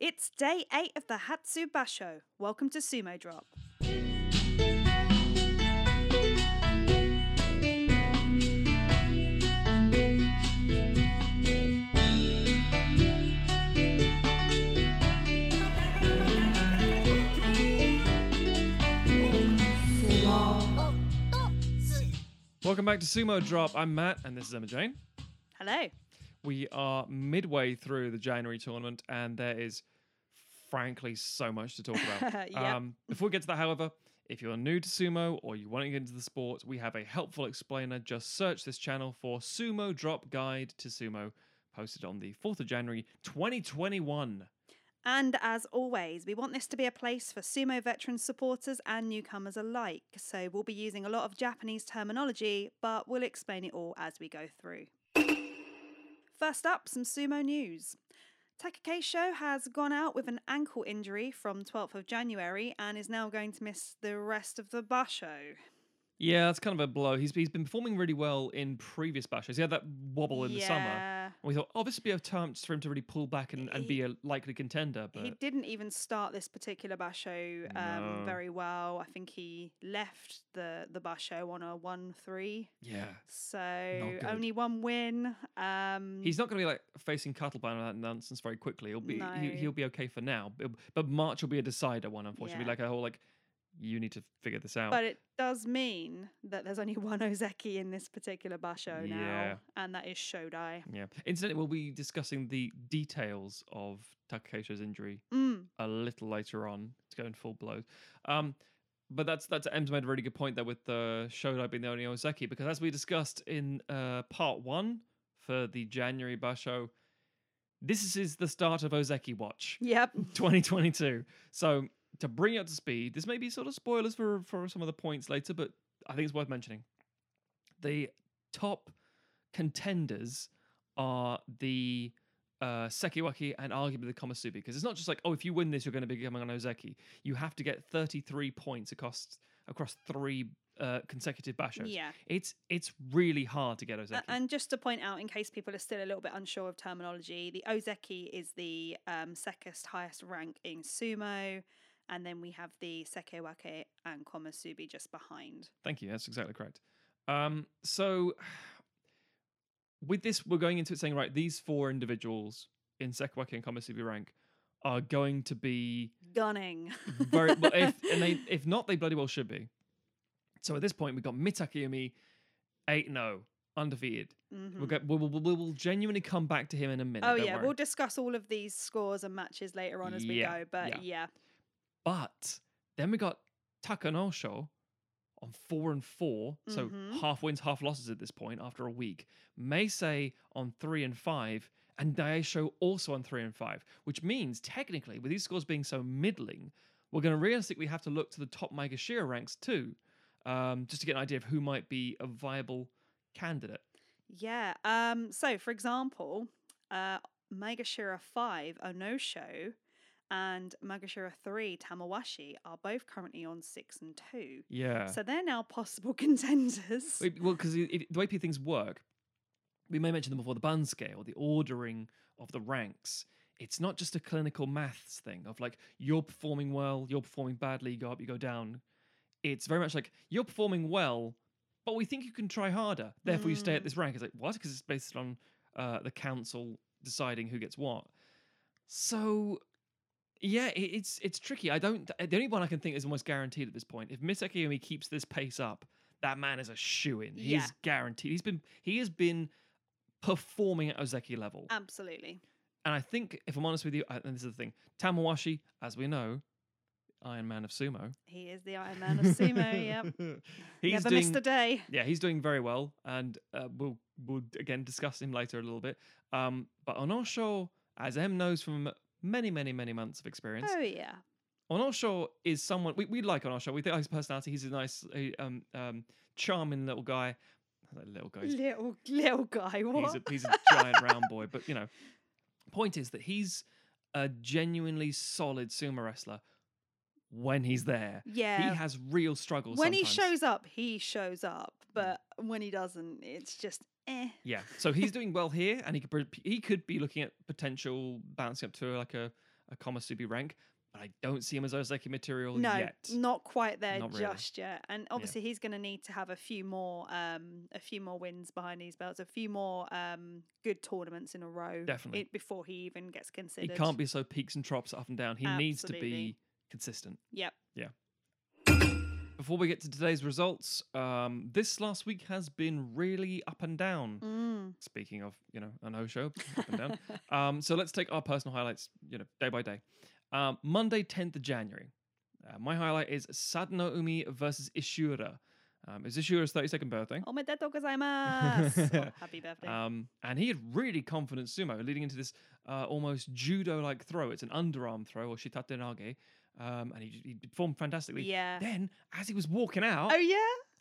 It's day 8 of the Hatsubasho. Welcome to Sumo Drop. Welcome back to Sumo Drop. I'm Matt, and this is Emma Jane. Hello. We are midway through the January tournament, and there is, frankly, so much to talk about. Yep. Before we get to that, however, if you're new to sumo or you want to get into the sport, we have a helpful explainer. Just search this channel for Sumo Drop Guide to Sumo, posted on the 4th of January, 2021. And as always, we want this to be a place for sumo veteran supporters and newcomers alike. So we'll be using a lot of Japanese terminology, but we'll explain it all as we go through. First up, some sumo news. Takakeisho has gone out with an ankle injury from 12th of January and is now going to miss the rest of the basho. Yeah, that's kind of a blow. He's been performing really well in previous bashos. He had that wobble in the summer. And we thought, oh, this would be a chance for him to really pull back and be a likely contender. But he didn't even start this particular basho very well. I think he left the basho on a 1-3. Yeah. So only one win. He's not going to be like facing Cuttleban and that nonsense very quickly. He'll be okay for now. But March will be a decider one, unfortunately. Yeah. Like a whole you need to figure this out. But it does mean that there's only one Ozeki in this particular basho now, and that is Shodai. Yeah. Incidentally, we'll be discussing the details of Takakesho's injury a little later on. It's going full blows. But that's Em's made a really good point there with Shodai being the only Ozeki, because as we discussed in part 1 for the January basho, this is the start of Ozeki Watch. Yep. 2022. So to bring you up to speed, this may be sort of spoilers for some of the points later, but I think it's worth mentioning. The top contenders are the Sekiwake and arguably the Komusubi, because it's not just like, oh, if you win this, you're going to be becoming an Ozeki. You have to get 33 points across 3 consecutive bashos. Yeah. It's really hard to get Ozeki. And just to point out, in case people are still a little bit unsure of terminology, the Ozeki is the second highest rank in sumo. And then we have the Sekiwake and Komusubi just behind. Thank you. That's exactly correct. So with this, we're going into it saying, right, these 4 individuals in Sekiwake and Komusubi rank are going to be gunning. Very, well, if not, they bloody well should be. So at this point, we've got Mitakeumi 8-0. Undefeated. Mm-hmm. We'll genuinely come back to him in a minute. Oh, yeah. Worry. We'll discuss all of these scores and matches later on as we go. But yeah. But then we got Takanosho on 4-4, so half wins, half losses at this point after a week. Meisei on 3-5, and Daisho also on 3-5, which means technically, with these scores being so middling, we're going to realistically have to look to the top Maegashira ranks too, just to get an idea of who might be a viable candidate. Yeah. So, for example, Maegashira 5, Onoshō, and Maegashira 3, Tamawashi, are both currently on 6-2. Yeah. So they're now possible contenders. Well, because the way things work, we may mention them before, the band scale, the ordering of the ranks. It's not just a clinical maths thing of like, you're performing well, you're performing badly, you go up, you go down. It's very much like, you're performing well, but we think you can try harder. Therefore, you stay at this rank. It's like, what? Because it's based on the council deciding who gets what. So yeah, it's tricky. The only one I can think is almost guaranteed at this point. If Mitakeumi keeps this pace up, that man is a shoo-in. Yeah. He's guaranteed. He has been performing at Ozeki level. Absolutely. And I think, if I'm honest with you, and this is the thing, Tamawashi, as we know, Iron Man of sumo. He is the Iron Man of sumo. Yep. Never missed a day. Yeah, he's doing very well, and we'll again discuss him later a little bit. But Onoshō, as Em knows from many months of experience. Oh yeah. Onoshō is someone we like. Onoshō, we think his personality. He's a nice, charming little guy. Little guy. What? He's a giant round boy. But you know, point is that he's a genuinely solid sumo wrestler. When he's there, he has real struggles. When sometimes. he shows up, but when he doesn't, it's just eh. Yeah, so he's doing well here, and he could be looking at potential bouncing up to like a a Komusubi rank, but I don't see him as Ozeki material yet. No, not quite there yet. And obviously he's going to need to have a few more wins behind these belts, a few more good tournaments in a row. Definitely. Before he even gets considered. He can't be so peaks and troughs up and down. He needs to be consistent. Yep. Yeah. Before we get to today's results, this last week has been really up and down. Speaking of, an Oho, up and down. So let's take our personal highlights, day by day. Monday, 10th of January. My highlight is Sadanoumi versus Ishiura. It's Ishiura's 32nd birthday. Omedetou gozaimasu! Happy birthday. And he had really confident sumo, leading into this almost judo-like throw. It's an underarm throw, or shitatenage. And he performed fantastically. Yeah. Then, as he was walking out... Oh, yeah?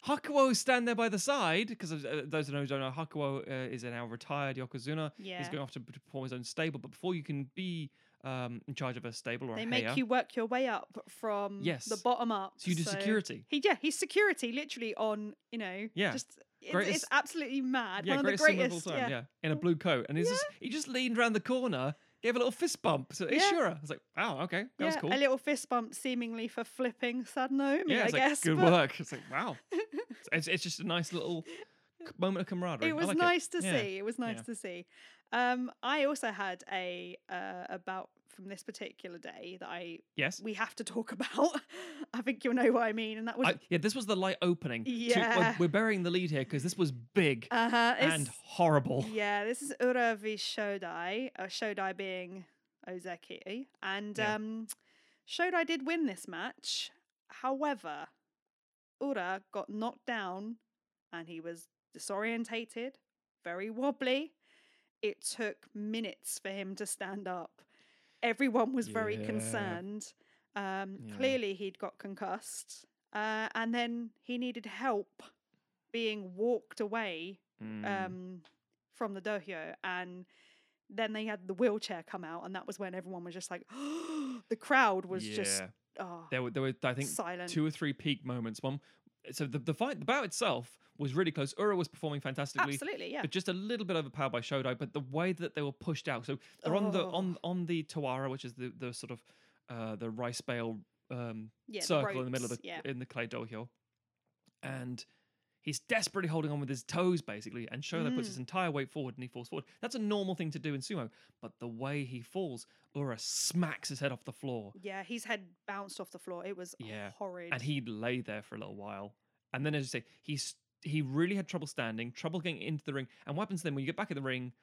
Hakuo stand there by the side, because those who don't know, Hakuo is now a retired yokozuna. Yeah. He's going off to perform his own stable, but before you can be in charge of a stable or a heiau... They make you work your way up from the bottom up. So you do security. He's security, literally on, just... It's absolutely mad. Yeah, One of the greatest of all time, in a blue coat. And he just leaned around the corner... Gave a little fist bump. So Ishiura. I was like, wow, okay. That was cool. A little fist bump seemingly for flipping Sadanoumi, I guess. Good work. It's like, wow. It's just a nice little moment of camaraderie. It was nice to see. It was nice to see. I also had about from this particular day that we have to talk about. I think you'll know what I mean. And that was... this was the light opening. Yeah. We're burying the lead here because this was big and horrible. Yeah, this is Ura v Shodai. Shodai being Ozeki. And Shodai did win this match. However, Ura got knocked down and he was disorientated, very wobbly. It took minutes for him to stand up. Everyone was very concerned. Clearly, he'd got concussed. And then he needed help being walked away from the dohyō. And then they had the wheelchair come out. And that was when everyone was just like, the crowd was just There were, I think, silent. 2 or 3 peak moments. One, so the bout itself was really close. Ura was performing fantastically. Absolutely, yeah. But just a little bit overpowered by Shodai, but the way that they were pushed out. So they're on the Tawara, which is the sort of the rice bale circle in the middle of in the clay dohyō. And he's desperately holding on with his toes, basically, and Shodai puts his entire weight forward and he falls forward. That's a normal thing to do in sumo, but the way he falls, Ura smacks his head off the floor. Yeah, his head bounced off the floor. It was horrid. And he lay there for a little while. And then, as you say, he really had trouble standing, trouble getting into the ring. And what happens then when you get back in the ring,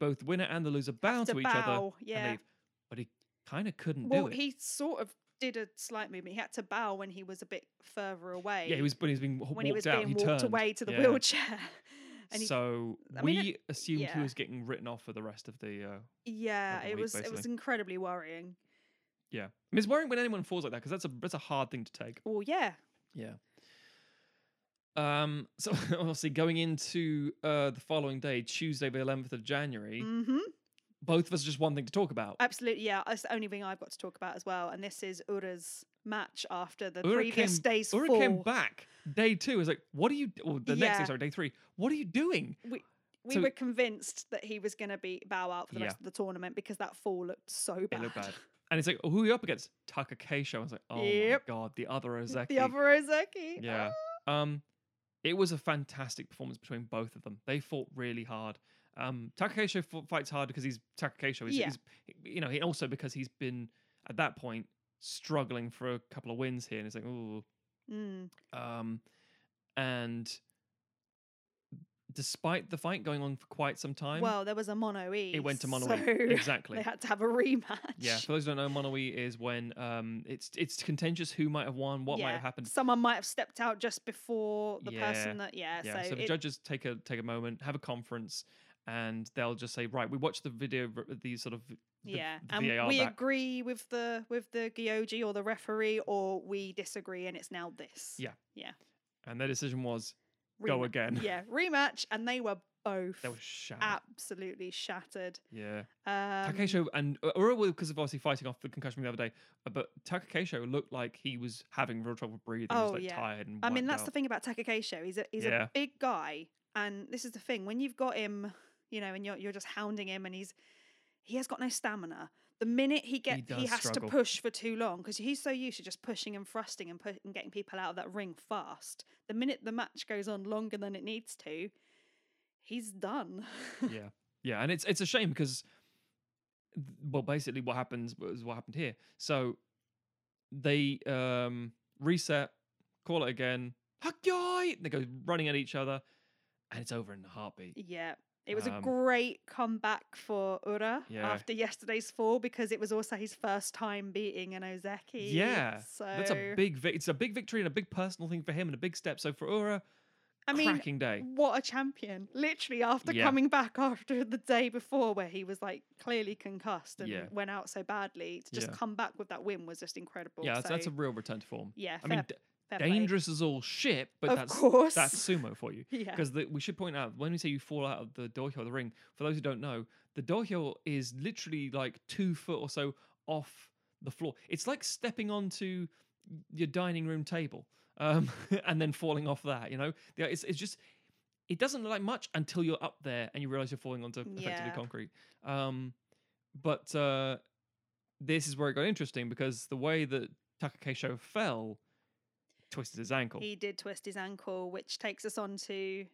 both the winner and the loser bow to each other and leave. But he kind of couldn't do it. He sort of did a slight movement. He had to bow when he was a bit further away. Yeah, he was being walked away to the wheelchair. And we assumed he was getting written off for the rest of the it was incredibly worrying. Yeah. I mean, it's worrying when anyone falls like that because that's a hard thing to take. Well, yeah. Yeah. So obviously going into the following day, Tuesday the 11th of January, both of us just one thing to talk about. Absolutely, yeah. That's the only thing I've got to talk about as well. And this is Ura's match after the previous day's fall. Ura came back day 2. It's like, next day, sorry, day 3. What are you doing? We were convinced that he was going to bow out for the rest of the tournament because that fall looked so bad. It looked bad. And it's like, who are you up against? Takakeisho. I was like, my God, the other Ozeki. Yeah. It was a fantastic performance between both of them. They fought really hard. Takakeisho fights hard because he's Takakeisho. Also because he's been, at that point, struggling for a couple of wins here. And it's like, ooh. And despite the fight going on for quite some time... Well, there was a Mono-E. It went to Mono-E, exactly. They had to have a rematch. Yeah, for those who don't know, Mono-E is when it's contentious who might have won, what might have happened. Someone might have stepped out just before the person that... Yeah, so the judges take a moment, have a conference, and they'll just say, right, we watched the video, we agree with the Gyoji or the referee, or we disagree, and it's now this. Yeah. Yeah. And their decision was... Go again. Yeah, rematch, and they were both shattered. Absolutely shattered. Yeah. Takakeisho and Ura, because of obviously fighting off the concussion the other day, but Takakeisho looked like he was having real trouble breathing. He was tired and that's the thing about Takakeisho. He's a big guy, and this is the thing. When you've got him, and you're just hounding him, and he has got no stamina. The minute he has to push for too long, because he's so used to just pushing and thrusting and getting people out of that ring fast. The minute the match goes on longer than it needs to, he's done. Yeah, and it's a shame because, well, basically what happens is what happened here. So they reset, call it again, Hakyoi! They go running at each other, and it's over in a heartbeat. Yeah. It was a great comeback for Ura after yesterday's fall, because it was also his first time beating an Ozeki. Yeah, so that's a big it's a big victory and a big personal thing for him and a big step. So for Ura, cracking day. What a champion. Literally after coming back after the day before where he was like clearly concussed and went out so badly, to just come back with that win was just incredible. Yeah, so that's a real return to form. Yeah, I mean... Dangerous as all shit, but that's sumo for you. Because we should point out, when we say you fall out of the dohyō, the ring, for those who don't know, the dohyō is literally like 2 foot or so off the floor. It's like stepping onto your dining room table and then falling off that, you know? It's just, it doesn't look like much until you're up there and you realise you're falling onto effectively concrete. But this is where it got interesting, because the way that Takakeisho fell... twisted his ankle. He did twist his ankle, which takes us on to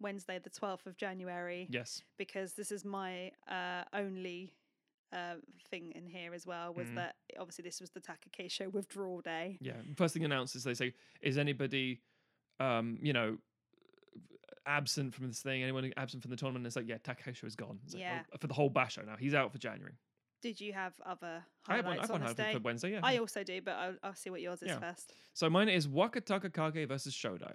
Wednesday the 12th of January. Yes. Because this is my only thing in here as well, was that obviously this was the Takakeisho withdrawal day. Yeah. First thing announced is they say, is anybody, absent from this thing? Anyone absent from the tournament? It's like, Takakeisho is gone. It's for the whole basho now. He's out for January. Did you have other highlights on this day? For Wednesday, yeah. I also do, but I'll see what yours is first. So mine is Wakatakakage versus Shodai.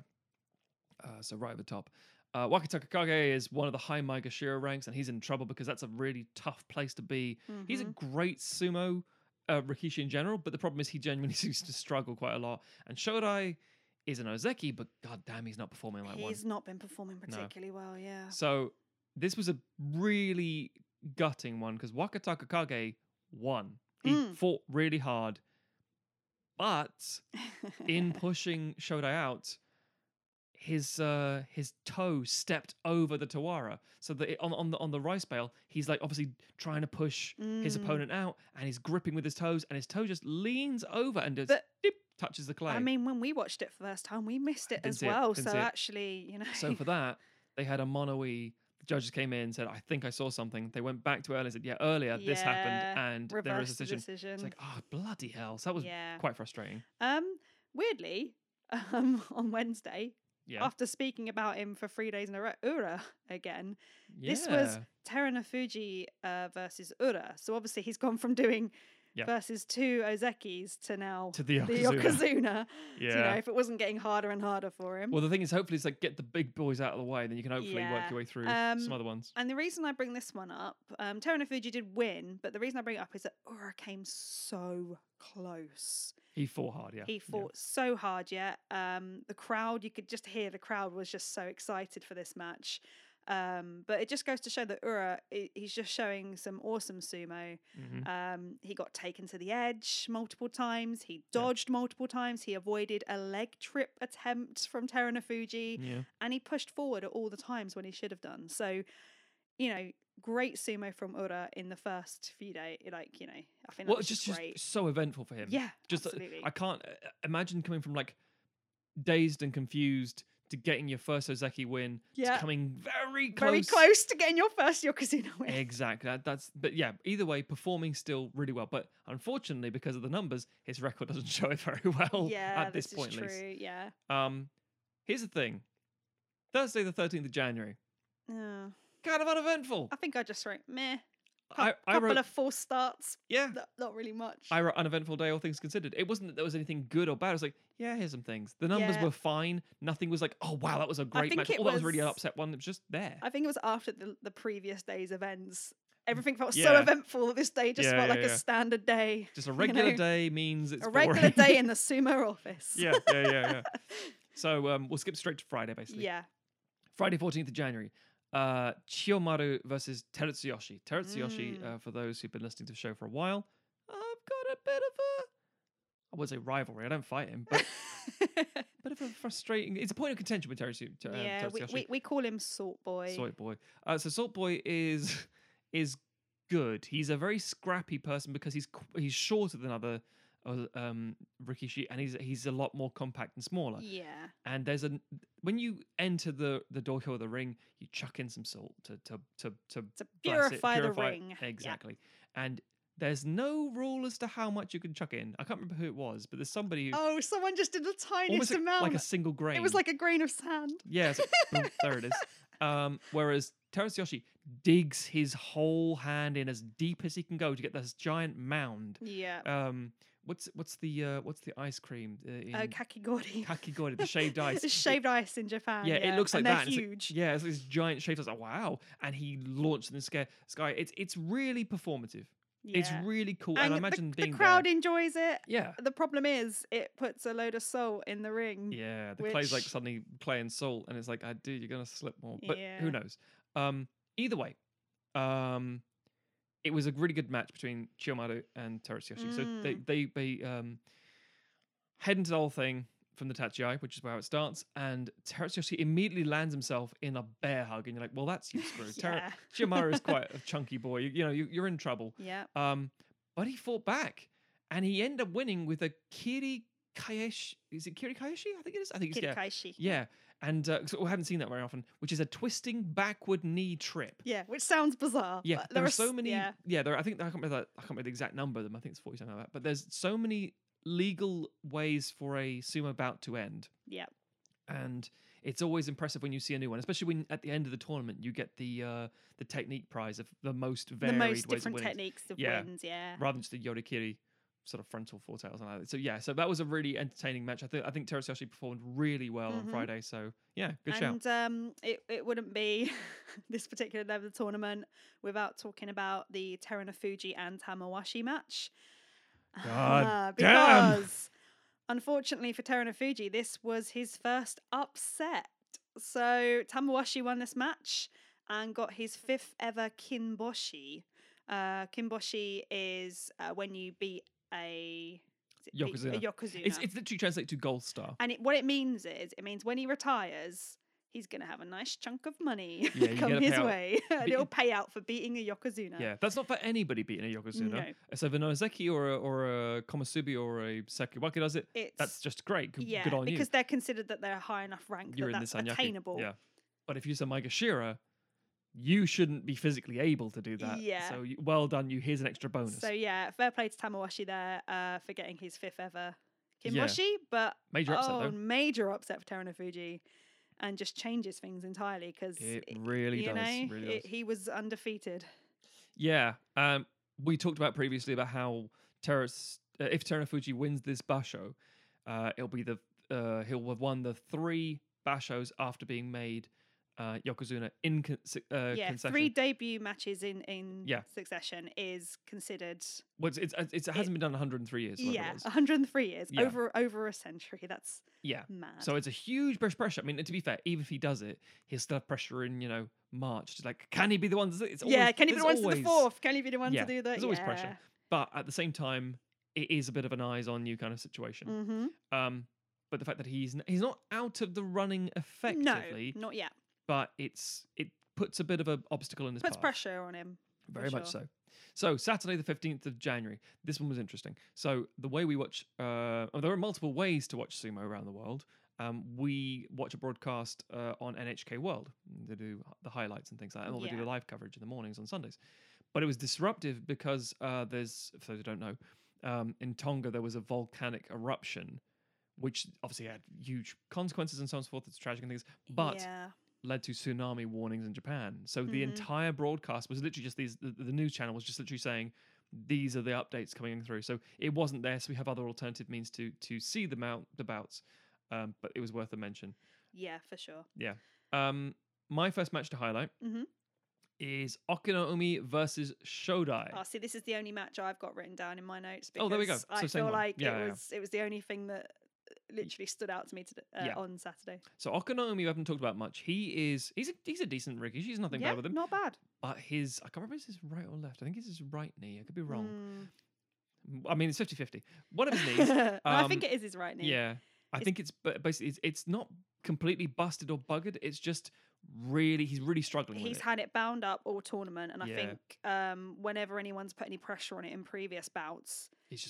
So right at the top. Wakatakakage is one of the high Maegashira ranks, and he's in trouble because that's a really tough place to be. Mm-hmm. He's a great sumo Rikishi in general, but the problem is he genuinely seems to struggle quite a lot. And Shodai is an Ozeki, but goddamn, he's not performing like one. He's not been performing particularly well, yeah. So this was a really... gutting one, because Wakatakakage won. He fought really hard, but in pushing Shodai out, his toe stepped over the Tawara, so that on the rice bale, he's like obviously trying to push his opponent out, and he's gripping with his toes, and his toe just leans over and just touches the clay. I mean, when we watched it for the first time, we missed it as well. So actually, so for that, they had a Mono-E. Judges came in and said, I think I saw something. They went back to earlier and said, earlier this happened, and there is a decision. It's like, oh, bloody hell. So that was quite frustrating. Weirdly, on Wednesday, after speaking about him for 3 days in a row, Ura again, this was Terunofuji versus Ura. So obviously he's gone from doing... versus two Ozekis to now to the yokozuna. Yeah. So, if it wasn't getting harder and harder for him. Well, the thing is, hopefully, it's like get the big boys out of the way, then you can hopefully work your way through some other ones. And the reason I bring this one up, Terunofuji did win, but the reason I bring it up is that Ura came so close. He fought hard, yeah. He fought so hard, yeah. The crowd, you could just hear the crowd was just so excited for this match. But it just goes to show that Ura, he's just showing some awesome sumo. Mm-hmm. He got taken to the edge multiple times. He dodged multiple times. He avoided a leg trip attempt from Terunofuji. Yeah. And he pushed forward at all the times when he should have done. So, great sumo from Ura in the first few days. I think that was just great. Just so eventful for him. Yeah, just absolutely. I can't imagine coming from like dazed and confused to getting your first Ozeki win, to coming very close. Very close to getting your first yokozuna win. Exactly. Either way, performing still really well. But unfortunately, because of the numbers, his record doesn't show it very well at this point. Yeah, this is true, yeah. Here's the thing. Thursday the 13th of January. Kind of uneventful. I think I just wrote, meh. A couple of false starts. Yeah. Not really much. I wrote uneventful day, all things considered. It wasn't that there was anything good or bad. It was like, here's some things. The numbers were fine. Nothing was like, oh, wow, that was a great match. That was really an upset one. It was just there. I think it was after the previous day's events. Everything felt so eventful that this day just felt like a standard day. Just a regular day means it's a regular day in the sumo office. Yeah. So we'll skip straight to Friday, basically. Yeah. Friday, 14th of January. Chiyomaru versus Terutsuyoshi. For those who've been listening to the show for a while, I've got a bit of I wouldn't say rivalry, I don't fight him, but a bit of a frustrating, it's a point of contention with Terutsuyoshi. We call him Salt Boy. So Salt Boy is good. He's a very scrappy person because he's shorter than other Rikishi, and he's a lot more compact and smaller. Yeah. And there's when you enter the dohyō of the ring, you chuck in some salt to purify the ring. Exactly. Yeah. And there's no rule as to how much you can chuck in. I can't remember who it was, but there's somebody who... Oh, someone just did the tiniest amount. Like a single grain. It was like a grain of sand. Yeah, like, there it is. Whereas Terutsuyoshi digs his whole hand in as deep as he can go to get this giant mound. Yeah. What's the ice cream? Kakigori. Kakigori, the shaved ice. The shaved ice in Japan. Yeah, yeah. It looks like and that. They're huge. It's like, yeah, it's like this giant shaved ice. Oh, wow. And he launched in the sky. It's really performative. Yeah. It's really cool, and I imagine the crowd enjoys it. Yeah. The problem is, it puts a load of salt in the ring. Yeah, the clay's like suddenly playing salt, and it's like, "I do, you're gonna slip more." But who knows? Either way, it was a really good match between Chiyomaru and Terutsuyoshi. So they head into the whole thing from the Tachiai, which is where it starts, and Terutsuyoshi immediately lands himself in a bear hug, and you're like, well, that's you screwed. Yeah. Chiyomaru is quite a chunky boy. You're in trouble. Yeah. But he fought back, and he ended up winning with a kirikaishi. Is it kirikaishi? I think it is. I think it's kirikaishi. Yeah. And we haven't seen that very often, which is a twisting backward knee trip. Yeah, which sounds bizarre. Yeah, there are so many. Yeah, I can't remember the exact number of them. I think it's 40 something like that. But there's so many legal ways for a sumo bout to end. Yeah. And it's always impressive when you see a new one, especially when at the end of the tournament you get the technique prize of the most varied ways of winning. The most different techniques of wins, yeah. Rather than just the yorikiri sort of frontal forte or something like that. So yeah, so that was a really entertaining match. I think Terutsuyoshi performed really well on Friday. So yeah, good shout. And it wouldn't be this particular level of the tournament without talking about the Terunofuji and Tamawashi match. Because unfortunately for Terunofuji, this was his first upset. So Tamawashi won this match and got his 5th ever kinboshi. Kinboshi is when you beat a yokozuna. It's literally translated to gold star. And what it means is, it means when he retires, he's going to have a nice chunk of money come his way. A little payout for beating a yokozuna. Yeah, that's not for anybody beating a yokozuna. No. So if an Ozeki or a Komusubi or a Sekiwake does it, that's just great. Good on you. Because they're considered that they're high enough rank that's attainable. Yeah. But if you're a Maegashira, you shouldn't be physically able to do that. Yeah. So well done you. Here's an extra bonus. So yeah, fair play to Tamawashi there for getting his 5th ever kinboshi. Yeah. But major upset though. Major upset for Terunofuji, and just changes things entirely because it really does. He was undefeated. Yeah. We talked about previously about how if Terunofuji wins this basho, he'll have won the 3 bashos after being made yokozuna in concession. 3 debut matches in succession is considered. Well, it hasn't been done 103 years. Yeah, 103 years over a century. That's mad. So it's a huge pressure. I mean, to be fair, even if he does it, he'll still have pressure in March. Just like, can he be the one? Can he be the one to the 4th? Can he be the one to do that? There's always pressure, but at the same time, it is a bit of an eyes on you kind of situation. Mm-hmm. But the fact that he's not out of the running effectively, no, not yet. But it puts a bit of an obstacle in his path. Puts pressure on him. Very much so. So Saturday the 15th of January. This one was interesting. So the way we watch... there are multiple ways to watch sumo around the world. We watch a broadcast on NHK World. They do the highlights and things like that. Or they do the live coverage in the mornings on Sundays. But it was disruptive because for those who don't know, in Tonga there was a volcanic eruption, which obviously had huge consequences and so on and so forth. It's tragic and things. But... Yeah. Led to tsunami warnings in Japan. So the entire broadcast was literally just the news channel was just literally saying, these are the updates coming through. So it wasn't there. So we have other alternative means to see the bouts. But it was worth a mention. Yeah, for sure. Yeah. My first match to highlight is Okinoumi versus Shodai. Oh, see, this is the only match I've got written down in my notes. Because there we go. So I feel like it was the only thing that literally stood out to me on Saturday. So Okinoumi, we haven't talked about much. He's a decent Rikishi. He's nothing bad with him. Not bad. But I can't remember if it's his right or left. I think it's his right knee. I could be wrong. I mean, it's 50-50. One of his knees. No, I think it is his right knee. Yeah. I think it's basically, it's not completely busted or buggered. It's just he's really struggling with it. He's had it bound up all tournament, and I think whenever anyone's put any pressure on it in previous bouts, he's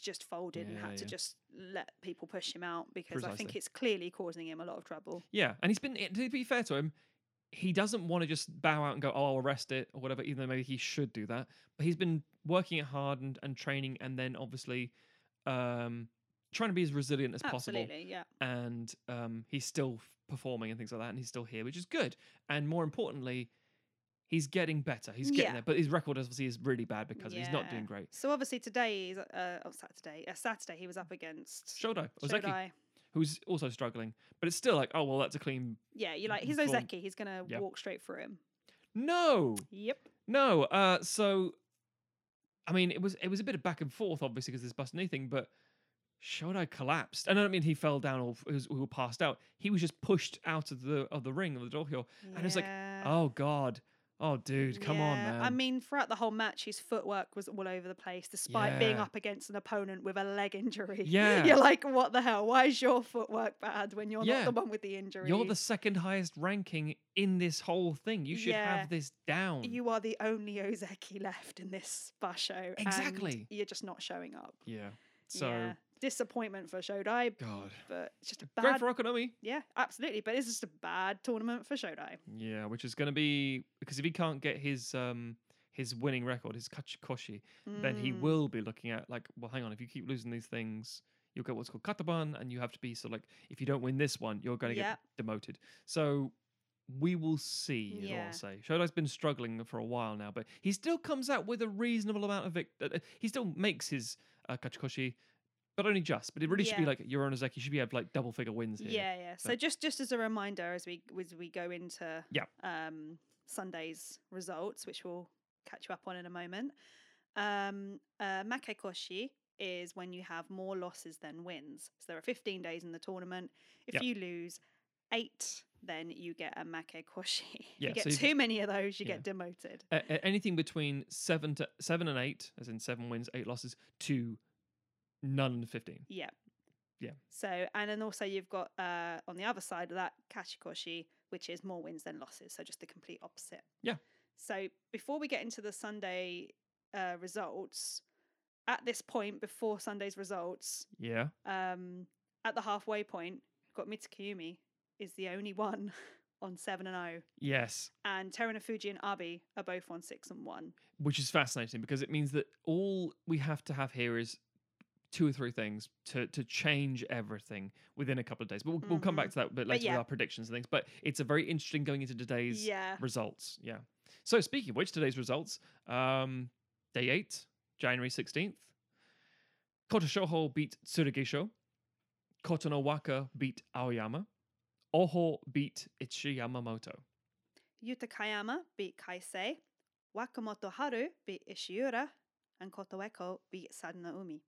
just folded and had to just let people push him out, because I think it's clearly causing him a lot of trouble. Yeah, and he's been, to be fair to him, he doesn't want to just bow out and go, oh, I'll arrest it or whatever, even though maybe he should do that. But he's been working it hard and training, and then obviously trying to be as resilient as possible. Yeah. And he's still performing and things like that, and he's still here, which is good. And more importantly, he's getting better. He's getting there. But his record obviously is really bad because he's not doing great. So obviously today, Saturday, he was up against Shodai. Ozeki, who's also struggling. But it's still like, oh, well, that's a clean... Yeah, you're like, he's Ozeki. He's going to walk straight through him. No! Yep. No. So, I mean, it was a bit of back and forth, obviously, because there's busting anything, but Shodai collapsed. And I don't mean he fell down or we were passed out. He was just pushed out of the ring, of the dohyō. Yeah. And it's like, oh, God. Oh, dude, come on, man. I mean, throughout the whole match, his footwork was all over the place, despite being up against an opponent with a leg injury. Yeah. You're like, what the hell? Why is your footwork bad when you're not the one with the injury? You're the second highest ranking in this whole thing. You should have this down. You are the only Ozeki left in this basho. Exactly. You're just not showing up. Yeah. So... Yeah. Disappointment for Shodai. God. But it's just a bad... Great for Okinoumi. Yeah, absolutely. But it's just a bad tournament for Shodai. Yeah, which is going to be... Because if he can't get his winning record, his Kachikoshi, then he will be looking at, like, well, hang on, if you keep losing these things, you'll get what's called kataban, and you have to be sort of like, if you don't win this one, you're going to get demoted. So... We will see, is what I'll say. Shodai's been struggling for a while now, but he still comes out with a reasonable amount of... He still makes his Kachikoshi... But only just. But it really should be like your Onozaki. You should be have like double figure wins here. Yeah, yeah. But so just as a reminder, as we go into Sunday's results, which we'll catch you up on in a moment. Makekoshi is when you have more losses than wins. So there are 15 days in the tournament. If you lose 8, then you get a Makekoshi. Yeah, you get too many of those, you get demoted. Anything between 7 and 8, as in 7 wins, 8 losses, to none 15. Yeah. Yeah. So, and then also you've got on the other side of that, Kachikoshi, which is more wins than losses. So just the complete opposite. Yeah. So before we get into the Sunday results, at this point, before Sunday's results, at the halfway point, we've got Mitakeumi is the only one on 7-0. Yes. And Terunofuji and Abi are both on 6-1. Which is fascinating because it means that all we have to have here is 2 or 3 things to change everything within a couple of days. But we'll come back to that a bit later with our predictions and things. But it's a very interesting going into today's results. Yeah. So speaking of which, today's results, day 8, January 16th, Kota Shoho beat Tsurugisho. Kota no Waka beat Aoyama. Oho beat Ichiyamamoto. Yuta Kayama beat Kaisei. Wakamoto Haru beat Ishiura. And Kotoweko beat Sadanoumi.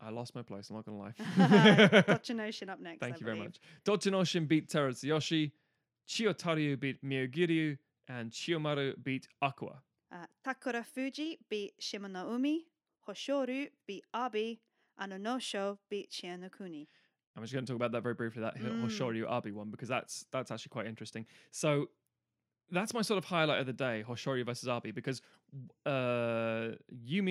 I lost my place, I'm not going to lie. Dohyō up next. Thank you very much. Dohyō beat Terutsuyoshi. Chiyotaru beat Myugiryu. And Chiyomaru beat Aqua. Takura Fuji beat Shimanoumi. Hoshoryu beat Abi. And Onoshō beat Chiyonokuni. I'm just going to talk about that very briefly, that Hoshoryu Abi one, because that's actually quite interesting. So that's my sort of highlight of the day, Hoshoryu versus Abi, because Yumi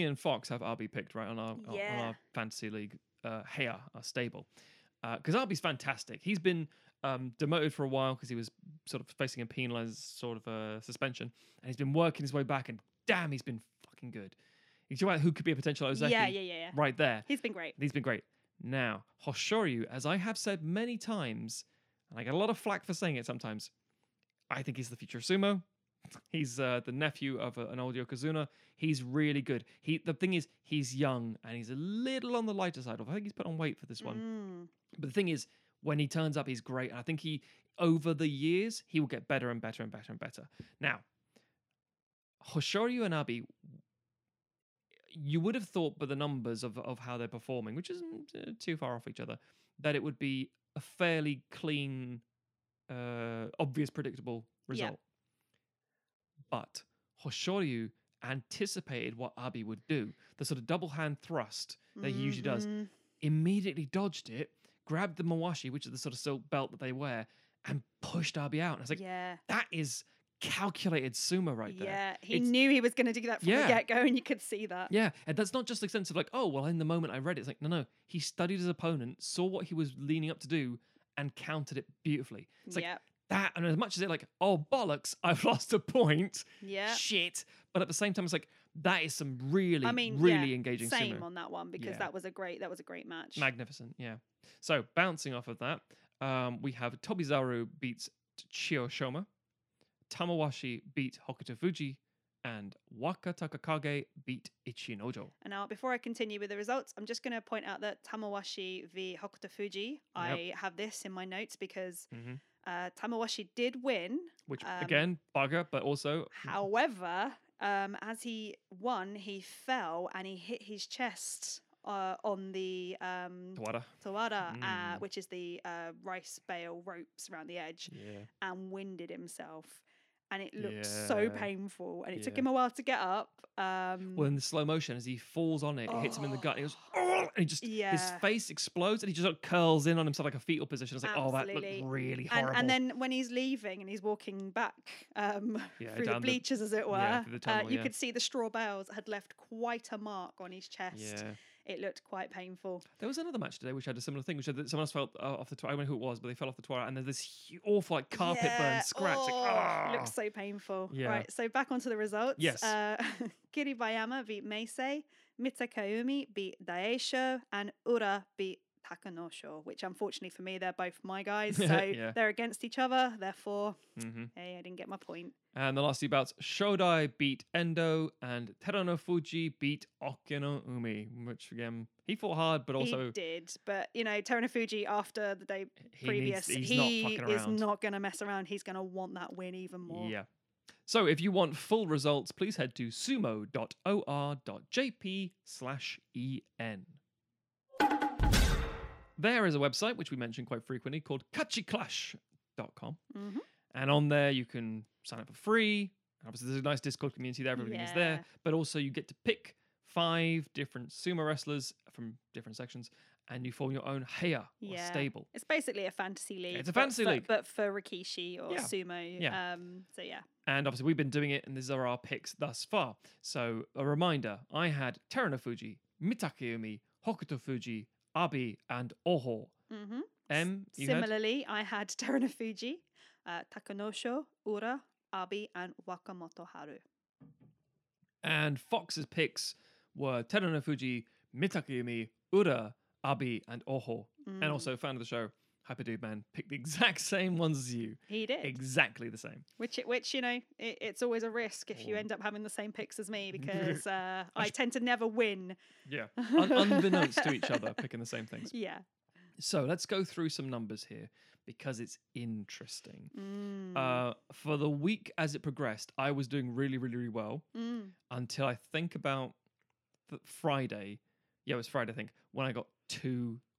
and Fox have Abi picked, right, on our fantasy league, Heia, our stable. Because Abi's fantastic. He's been demoted for a while because he was sort of facing a penalised sort of suspension, and he's been working his way back, and damn, he's been fucking good. You talk about who could be a potential Ozeki right there. He's been great. Now, Hoshoryu, as I have said many times, and I get a lot of flack for saying it sometimes, I think he's the future of sumo. He's the nephew of an old yokozuna. He's really good. The thing is, he's young and he's a little on the lighter side. I think he's put on weight for this one. But the thing is, when he turns up, he's great. And I think over the years, he will get better and better and better and better. Now, Hoshoryu and Abi... You would have thought, by the numbers of how they're performing, which isn't too far off each other, that it would be a fairly clean, obvious, predictable result. Yeah. But Hoshoryu anticipated what Abi would do. The sort of double hand thrust that he usually does. Immediately dodged it, grabbed the mawashi, which is the sort of silk belt that they wear, and pushed Abi out. And I was like, yeah, that is calculated sumo right there. Yeah, he knew he was going to do that from the get-go, and you could see that. Yeah, and that's not just the sense of like, oh, well, in the moment I read it. It's like, no, he studied his opponent, saw what he was leaning up to do, and countered it beautifully. It's like, that, and as much as it like, oh, bollocks, I've lost a point. Yeah. Shit. But at the same time, it's like, that is some really, engaging sumo. Same on that one, because that was a great match. Magnificent, yeah. So bouncing off of that, we have Tobizaru beats Chiyoshoma, Tamawashi beat Hokuto Fuji, and Wakatakakage beat Ichinojo. And now, before I continue with the results, I'm just going to point out that Tamawashi v Hokuto Fuji, I have this in my notes because Tamawashi did win. Which, again, bugger, but also... However, as he won, he fell and he hit his chest on the... Tawara, which is the rice bale ropes around the edge, and winded himself. And it looked so painful. And it took him a while to get up. Well, in the slow motion, as he falls on it, it hits him in the gut. And he goes, oh! And he just, his face explodes. And he just like, curls in on himself like a fetal position. It's like, oh, that looked really horrible. And then when he's leaving and he's walking back through the bleachers, as it were, you could see the straw bales had left quite a mark on his chest. Yeah. It looked quite painful. There was another match today which had a similar thing, which had someone else fell off the Tawara. I don't know who it was, but they fell off the Tawara, and there's this awful like carpet burn scratch. Oh, like, oh. It looks so painful. Yeah. Right, so back onto the results. Yes. Kiribayama beat Meisei, Mitakeumi beat Daisho, and Ura beat Takanosho, which unfortunately for me, they're both my guys, so they're against each other, therefore, hey, I didn't get my point. And the last two bouts, Shodai beat Endo and Terunofuji beat Okinoumi, which again, he fought hard, but also... He did, but you know, Terunofuji after the day previous, he is not going to mess around. He's going to want that win even more. Yeah. So if you want full results, please head to sumo.or.jp/en. There is a website, which we mention quite frequently, called kachikoshi.com. And on there, you can sign up for free. Obviously, there's a nice Discord community there. Everything is there. But also, you get to pick 5 different sumo wrestlers from different sections, and you form your own heian or stable. It's basically a fantasy league. It's a fantasy league. But for Rikishi or sumo. Yeah. And obviously, we've been doing it, and these are our picks thus far. So, a reminder, I had Terunofuji, Mitakeumi, Hokuto Fuji, Abi, and Oho. Similarly, I had Terunofuji, Takanosho, Ura, Abi, and Wakamoto Haru. And Fox's picks were Terunofuji, Mitakeumi, Ura, Abi, and Oho. And also, fan of the show, Hyperdude Man picked the exact same ones as you. He did. Exactly the same. Which you know, it's always a risk if you end up having the same picks as me, because I tend to never win. Yeah. Unbeknownst to each other, picking the same things. Yeah. So let's go through some numbers here, because it's interesting. For the week as it progressed, I was doing really, really, really well until I think about Friday. Yeah, it was Friday, I think, when I got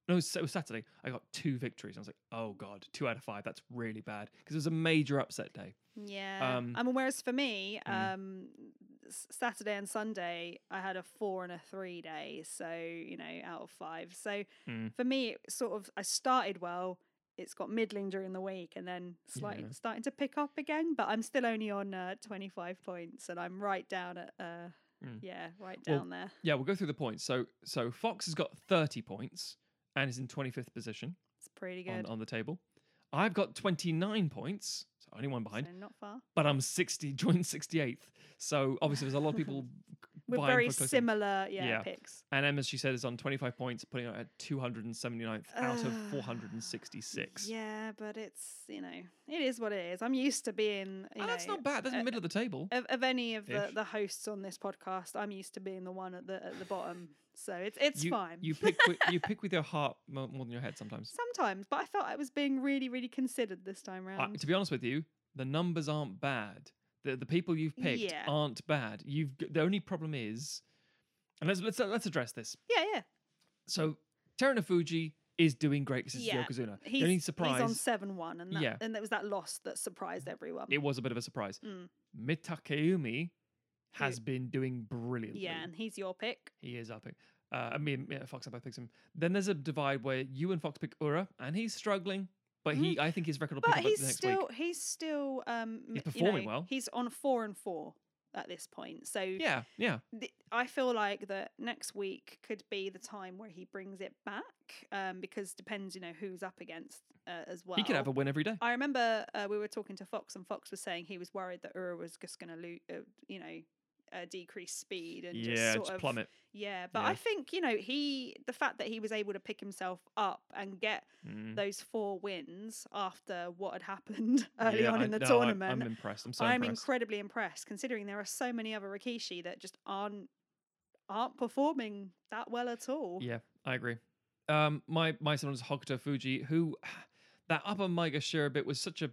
it was Saturday. I got 2 victories. I was like, oh, God, 2 out of 5. That's really bad, because it was a major upset day. Yeah. Whereas for me, Saturday and Sunday, I had a 4 and a 3 day. So, you know, out of 5. So for me, it sort of, I started well. It's got middling during the week, and then slightly starting to pick up again. But I'm still only on 25 points, and I'm right down at... right down there. Yeah, we'll go through the points. So Fox has got 30 points and is in 25th position. It's pretty good on the table. I've got 29 points, so only one behind. So not far. But I'm 68th. So obviously there's a lot of people with very similar picks. And Emma, as she said, is on 25 points, putting it at 279th out of 466. Yeah, but it's, you know, it is what it is. I'm used to being... You know, that's not bad. That's in the middle of the table. Of any of the hosts on this podcast, I'm used to being the one at the bottom. So it's fine. You pick with your heart more than your head sometimes. Sometimes, but I felt I was being really, really considered this time round. To be honest with you, the numbers aren't bad. The people you've picked aren't bad. The only problem is, and let's address this. Yeah. So Terunofuji is doing great because it's yokozuna. The only surprise, he's on 7-1, and there was that loss that surprised everyone. It was a bit of a surprise. Mitakeumi has been doing brilliantly. Yeah, and he's your pick. He is our pick. Fox Empire picks him. Then there's a divide where you and Fox pick Ura, and he's struggling, but I think his record will pick up next week. But he's still... he's performing well. He's on 4-4 at this point. So yeah. I feel like that next week could be the time where he brings it back, because depends, who's up against as well. He could have a win every day. I remember we were talking to Fox, and Fox was saying he was worried that Ura was just going to lose, decrease speed and just plummet. Yeah, but I think the fact that he was able to pick himself up and get those 4 wins after what had happened early on in the tournament. I'm impressed. I'm incredibly impressed, considering there are so many other Rikishi that just aren't performing that well at all. Yeah, I agree. My son was Hokuto Fuji, who. That upper Maegashira bit was such a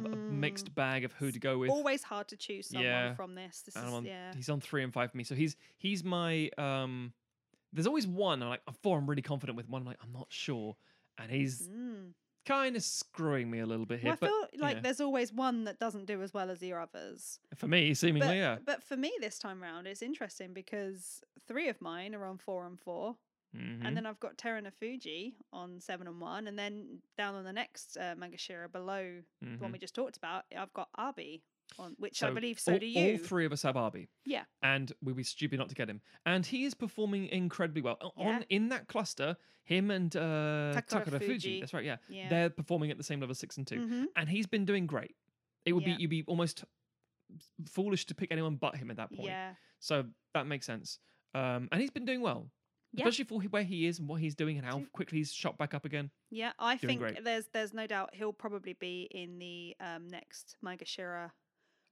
mixed bag of who to go with. Always hard to choose someone from this. He's on 3 and 5 for me, so he's my. There's always one. I'm like, 4. I'm really confident with one. I'm like, I'm not sure, and he's kind of screwing me a little bit here. Well, I feel like there's always one that doesn't do as well as the others. For me, seemingly, But for me this time round, it's interesting because 3 of mine are on 4 and 4. Mm-hmm. And then I've got Terunofuji on 7 and 1, and then down on the next Maegashira below the one we just talked about, I've got Abi on, which I believe do you. All 3 of us have Abi. Yeah, and we'd be stupid not to get him. And he is performing incredibly well in that cluster. Him and Takafuji. That's right. Yeah, they're performing at the same level 6 and 2, and he's been doing great. It would be you'd be almost foolish to pick anyone but him at that point. Yeah, so that makes sense. And he's been doing well. Yeah. Especially for where he is and what he's doing and how quickly he's shot back up again. Yeah, I think there's no doubt he'll probably be in the next Maegashira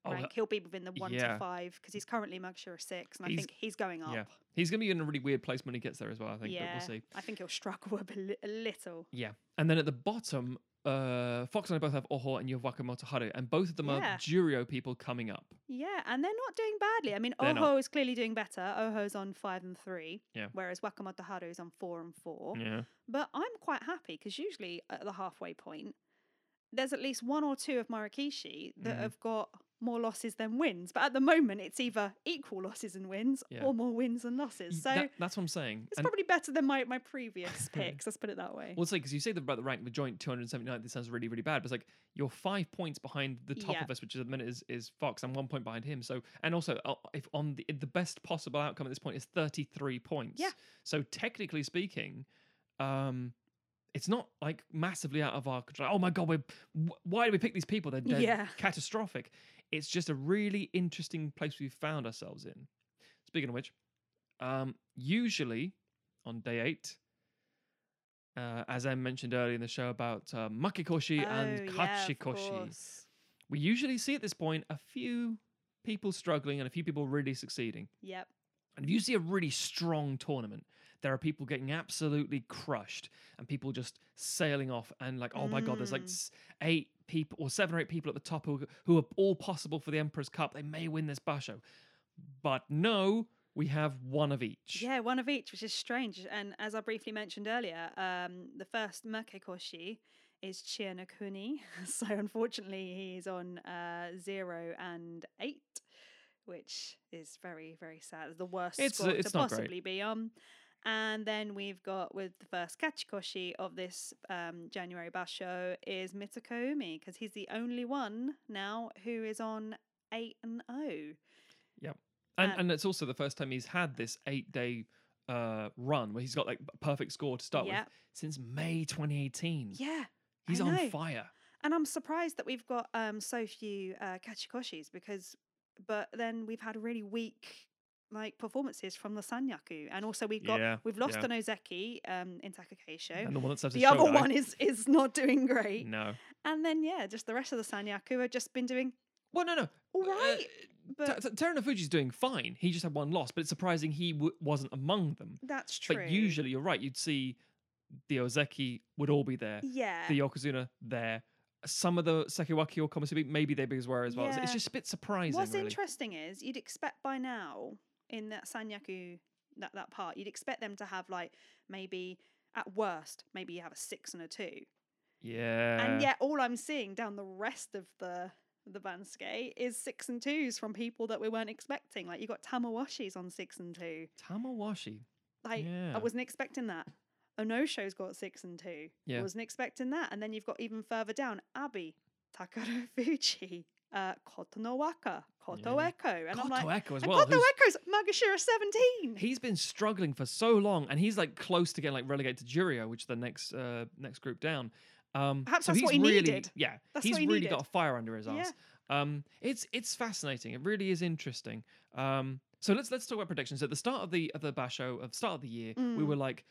rank. He'll be within the 1 to 5 because he's currently Maegashira 6, and I think he's going up. Yeah. He's going to be in a really weird place when he gets there as well, I think. Yeah, but we'll see. I think he'll struggle a little. Yeah, and then at the bottom, Fox and I both have Oho, and you have Wakamoto Haru, and both of them are Juryo people coming up. Yeah, and they're not doing badly. I mean, Oho is clearly doing better. Oho's on 5 and 3, whereas Wakamoto Haru is on 4 and 4. Yeah. But I'm quite happy because usually at the halfway point, there's at least 1 or 2 of my Rikishi that have got more losses than wins. But at the moment, it's either equal losses and wins or more wins than losses. So that's what I'm saying. It's probably better than my previous picks. Let's put it that way. Well, it's like, because you say about the rank, the joint 279, this sounds really, really bad. But it's like, you're 5 points behind the top of us, which at the minute is Fox, and 1 point behind him. So, and also, if on the best possible outcome at this point is 33 points. Yeah. So technically speaking, it's not like massively out of our control. Oh my God, why do we pick these people? They're catastrophic. It's just a really interesting place we've found ourselves in. Speaking of which, usually on day 8, as I mentioned earlier in the show about Makekoshi and Kachikoshi, we usually see at this point a few people struggling and a few people really succeeding. Yep. And if you see a really strong tournament, there are people getting absolutely crushed and people just sailing off and like, oh my God, there's like 7 or 8 people at the top who are all possible for the Emperor's Cup. They may win this basho. But no, we have one of each. Yeah, one of each, which is strange. And as I briefly mentioned earlier, the first Makekoshi is Chiyomaru. So unfortunately, he's on 0 and 8, which is very, very sad. It's the worst score to possibly be on. And then we've got, with the first Kachikoshi of this January basho, is Mitakeumi, because he's the only one now who is on 8 and 0. Yep. And it's also the first time he's had this 8-day run where he's got like a perfect score to start with since May 2018. Yeah. He's on fire. And I'm surprised that we've got so few Kachikoshis but then we've had a really weak performances from the Sanyaku, and also we've lost an Ozeki in Takakeisho, and the other one is not doing great. No, and then just the rest of the Sanyaku have just been doing all right. But Terunofuji's doing fine. He just had 1 loss, but it's surprising he wasn't among them. That's true. But usually you're right. You'd see the Ozeki would all be there. Yeah, the yokozuna there. Some of the Sekiwake or Komusubi, maybe they were as well. Yeah. It's just a bit surprising. What's interesting is you'd expect by now, in that Sanyaku, that part, you'd expect them to have maybe at worst, maybe you have a 6 and a 2. Yeah. And yet all I'm seeing down the rest of the Bansuke is 6 and 2s from people that we weren't expecting. You got Tamawashis on 6 and 2. Tamawashi. Like, yeah. I wasn't expecting that. Onoshō's got 6 and 2. Yeah. I wasn't expecting that. And then you've got even further down, Abi, Terunofuji, Koto no Waka, Koto yeah. Eko. And Koto I'm like, Eko as well. And Koto Eko's Maegashira 17. He's been struggling for so long, and he's like close to getting like relegated to Juryo, which is the next group down. Perhaps so that's what he really needed. Yeah, that's he's what he really needed. Got a fire under his ass. Yeah. It's fascinating. It really is interesting. So let's talk about predictions. At the start of the basho, at the start of the year, we were like,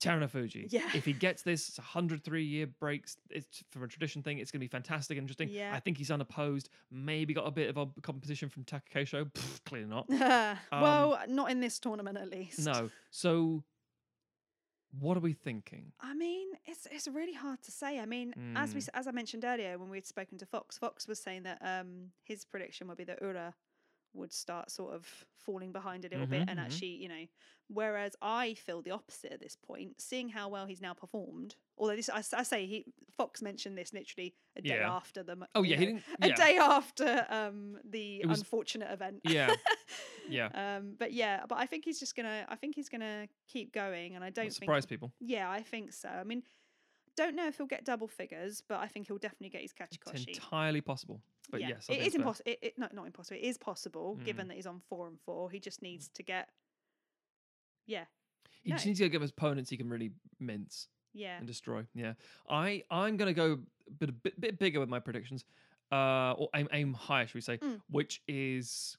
Terunofuji. Yeah. If he gets this 103-year breaks, it's from a tradition thing, it's going to be fantastic and interesting. Yeah. I think he's unopposed. Maybe got a bit of a competition from Takakeisho. Clearly not. Well, not in this tournament, at least. No. So what are we thinking? I mean, it's really hard to say. I mean, as I mentioned earlier, when we'd spoken to Fox was saying that his prediction would be that Ura would start sort of falling behind a little bit and actually, you know, whereas I feel the opposite at this point, seeing how well he's now performed. Although this, I say, Fox mentioned this literally a day after the... Oh, yeah, he didn't... Yeah. A day after the unfortunate event. Yeah, yeah. But I think he's just going to... I think he's going to keep going, and I don't think... Surprise people. Yeah, I think so. I mean, don't know if he'll get double figures, but I think he'll definitely get his Kachikoshi. It's entirely possible. But yes, it is impossible. Not impossible. It is possible, given that he's on 4 and 4. He just needs to get. Yeah. He just needs to give his opponents he can really mince. Yeah. And destroy. Yeah. I'm gonna go a bit bigger with my predictions, or aim higher, should we say? Which is,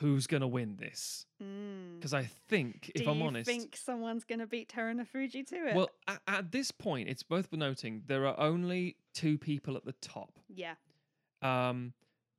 who's gonna win this? Because I think, if I'm honest, do you think someone's gonna beat Terunofuji to it? Well, at this point, it's worth noting there are only 2 people at the top. Yeah.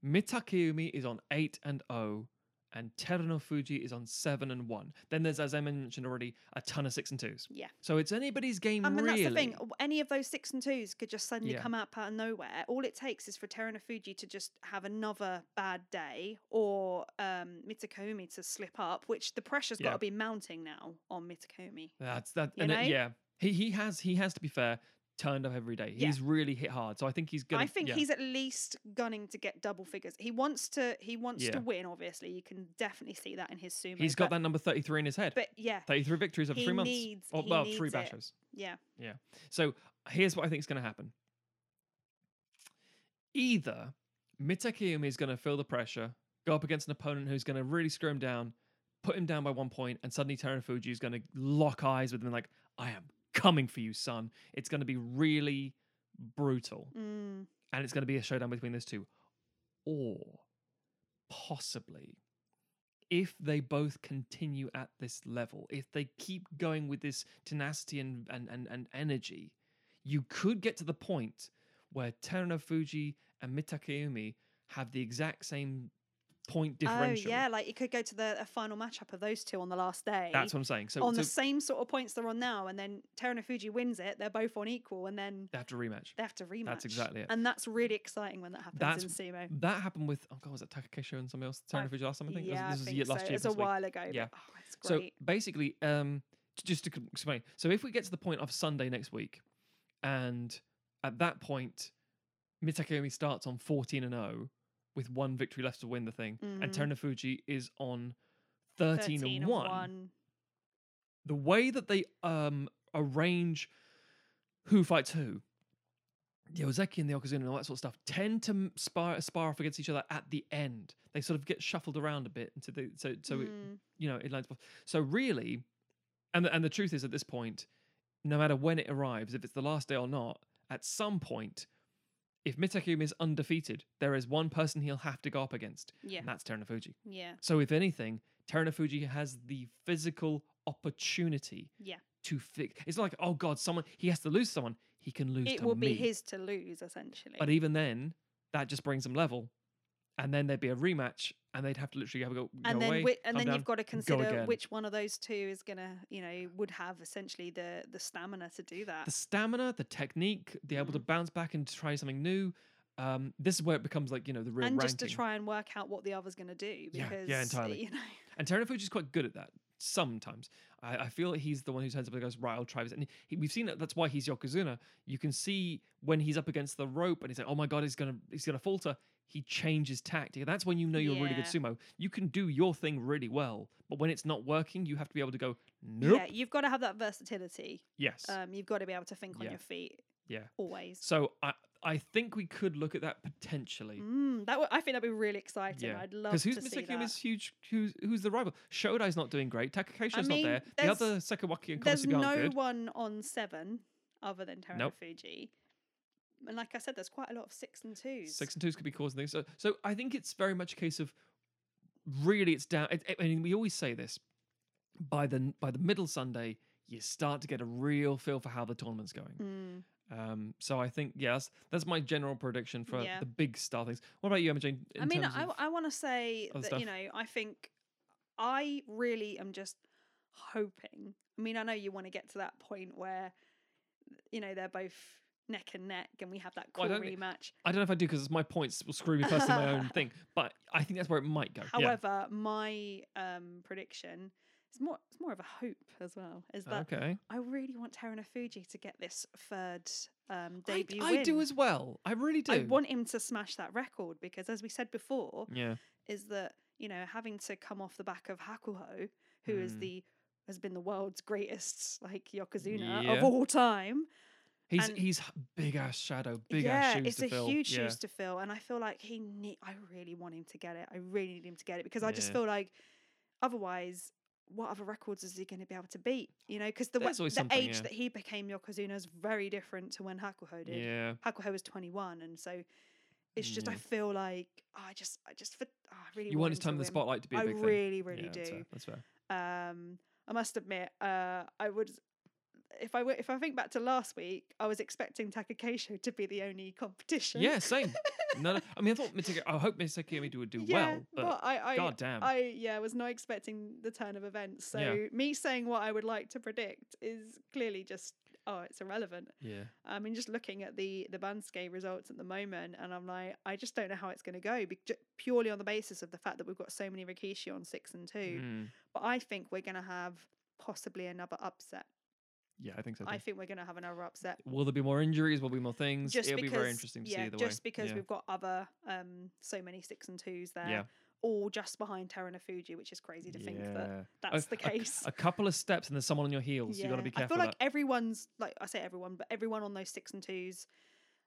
Mitakeumi is on 8 and 0, and Terunofuji is on 7 and 1. Then there's, as I mentioned already, a ton of 6 and 2s. Yeah. So it's anybody's game. I mean, really. That's the thing. Any of those 6 and 2s could just suddenly come out of nowhere. All it takes is for Terunofuji to just have another bad day, or Mitakeumi to slip up, which the pressure's got to be mounting now on Mitakeumi. That's that. You know? He has to be fair. Turned up every day. He's really hit hard, so I think he's gonna. I think he's at least gunning to get double figures. He wants to win. Obviously, you can definitely see that in his sumo. He's got that number 33 in his head. But 33 victories over 3 months. He needs 3 bashos. Yeah, yeah. So here's what I think is going to happen. Either Mitakeumi is going to feel the pressure, go up against an opponent who's going to really screw him down, put him down by 1 point, and suddenly Terunofuji is going to lock eyes with him like, I am coming for you, son. It's going to be really brutal. And it's going to be a showdown between those 2. Or possibly, if they both continue at this level, if they keep going with this tenacity and energy, you could get to the point where Terunofuji and Mitakeumi have the exact same point differential. Oh yeah, like it could go to the final matchup of those 2 on the last day. That's what I'm saying. So on the same sort of points they're on now, and then Terunofuji wins it. They're both on equal, and then they have to rematch. That's exactly it. And that's really exciting when that happens in sumo. That happened with was that Takakeisho and somebody else? Terunofuji last time, I think. Yeah, this was last year. It's a while ago. Yeah. But, it's great. So basically, just to explain. So if we get to the point of Sunday next week, and at that point, Mitakeumi starts on 14 and 0. With 1 victory left to win the thing, and Terunofuji is on 13 and 1. The way that they arrange who fights who, the Ozeki and the Yokozuna and all that sort of stuff, tend to spar off against each other at the end. They sort of get shuffled around a bit, it lines up. So really, and the truth is at this point, no matter when it arrives, if it's the last day or not, at some point, if Mitakeumi is undefeated, there is 1 person he'll have to go up against, and that's Terunofuji. Yeah. So if anything, Terunofuji has the physical opportunity to fix. It's not like, oh God, he has to lose someone. He can lose it to me. It will be his to lose, essentially. But even then, that just brings them level. And then there'd be a rematch, and they'd have to literally have a go. You've got to consider which one of those 2 is gonna, would have essentially the stamina to do that. The stamina, the technique, the able to bounce back and try something new. This is where it becomes like the real ranking. And just to try and work out what the other's gonna do. Because, yeah, entirely. And Terunofuji's quite good at that. Sometimes I feel like he's the one who turns up and goes, right, I'll try this. And we've seen that. That's why he's Yokozuna. You can see when he's up against the rope and he's like, oh my God, he's gonna falter. he changes tactic. That's when you know you're a really good sumo. You can do your thing really well, but when it's not working, you have to be able to go, nope. Yeah, you've got to have that versatility. Yes. You've got to be able to think on your feet. Yeah. Always. So I think we could look at that potentially. I think that'd be really exciting. Yeah. I'd love to see that. Because who's Mitakumi's huge? Who's the rival? Shodai's not doing great. Takakeisho's not there. The other Sekiwake and Komusubi aren't good. There's no one on 7 other than Terunofuji. And like I said, there's quite a lot of 6 and 2s. 6 and 2s could be causing things. So I think it's very much a case of really it's down. I mean, we always say this. By the middle Sunday, you start to get a real feel for how the tournament's going. So I think, that's my general prediction for the big star things. What about you, Emma Jane? I mean, I want to say that, you know, I think I really am just hoping. I mean, I know you want to get to that point where, you know, they're both neck and neck and we have that cool rematch. I don't know if I do because my points will screw me first in my own thing, but I think that's where it might go. However, my prediction... It's more of a hope as well. Is that I really want Terunofuji to get this third debut win. I do as well. I really do. I want him to smash that record because, as we said before, is that, you know, having to come off the back of Hakuho, who has been the world's greatest like yokozuna of all time. He's big ass shadow, big ass shoes to fill. Yeah, it's a huge shoes to fill, and I feel like I really want him to get it. I really need him to get it because I just feel like otherwise, what other records is he going to be able to beat? You know, because the age that he became yokozuna is very different to when Hakuho did. Yeah. Hakuho was 21, and so it's just I feel like I really want his time in the spotlight to be. I really, really do. That's fair. I must admit, I would if I think back to last week, I was expecting Takakeisho to be the only competition. Yeah, same. No, I mean, I hope Mitakeumi would do well, but goddamn. I was not expecting the turn of events. So me saying what I would like to predict is clearly just, it's irrelevant. Yeah. I mean, just looking at the Bansuke results at the moment, and I'm like, I just don't know how it's going to go, purely on the basis of the fact that we've got so many Rikishi on 6 and 2. But I think we're going to have possibly another upset. Yeah, I think so too. I think we're going to have another upset. Will there be more injuries? Will there be more things? It'll be very interesting to see either way. Just because we've got other so many 6 and 2s there, all just behind Terunofuji, which is crazy to think that that's the case. A couple of steps and there's someone on your heels. You've got to be careful. I feel like everyone on those 6 and 2s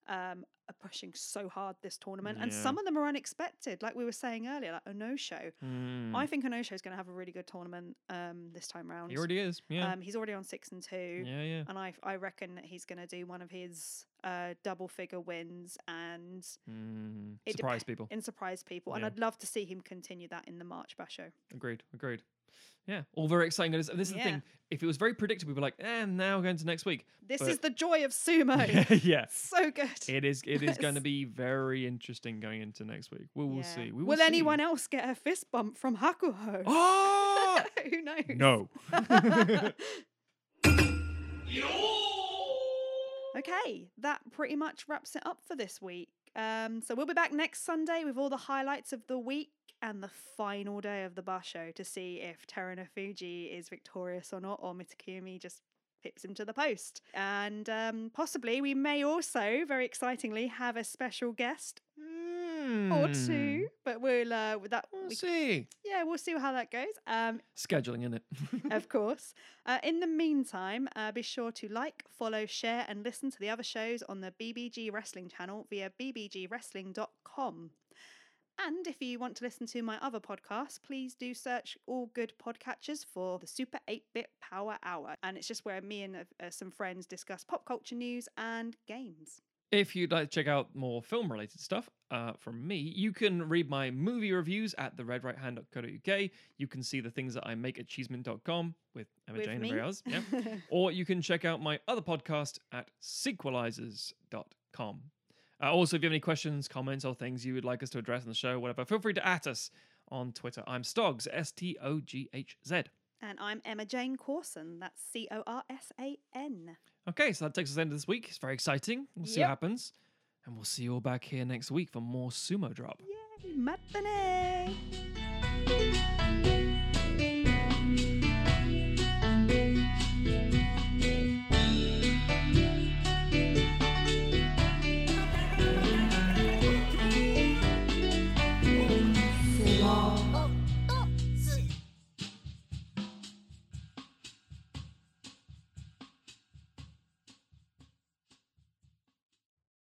are pushing so hard this tournament, and some of them are unexpected. Like we were saying earlier, like Onoshō. I think Onoshō is going to have a really good tournament this time round. He already is. Yeah, he's already on 6 and 2. Yeah. And I reckon that he's going to do one of his double figure wins and surprise people. Yeah. And I'd love to see him continue that in the March Basho. Agreed. Yeah, all very exciting. And this is the thing. If it was very predictable, we'd be like, now we're going to next week. This is the joy of sumo. Yeah. So good. It is going to be very interesting going into next week. We will see. Will anyone else get a fist bump from Hakuho? Oh! Who knows? No. Okay, that pretty much wraps it up for this week. So we'll be back next Sunday with all the highlights of the week and the final day of the basho to see if Terunofuji is victorious or not, or Mitakeumi just pips him to the post. And possibly we may also, very excitingly, have a special guest or two, but we'll see. Yeah, we'll see how that goes. Scheduling, isn't it? Of course. In the meantime, be sure to like, follow, share, and listen to the other shows on the BBG Wrestling channel via bbgwrestling.com. And if you want to listen to my other podcast, please do search all good podcatchers for the Super 8-Bit Power Hour. And it's just where me and some friends discuss pop culture news and games. If you'd like to check out more film-related stuff from me, you can read my movie reviews at theredrighthand.co.uk. You can see the things that I make at cheeseman.com with Emma Jane and Reyes. Yeah. Or you can check out my other podcast at sequelizers.com. Also, if you have any questions, comments, or things you would like us to address on the show, whatever, feel free to at us on Twitter. I'm Stogs, S-T-O-G-H-Z. And I'm Emma Jane Corson. That's C-O-R-S-A-N. Okay, so that takes us to the end of this week. It's very exciting. We'll see what happens. And we'll see you all back here next week for more Sumo Drop. Yay! Matane!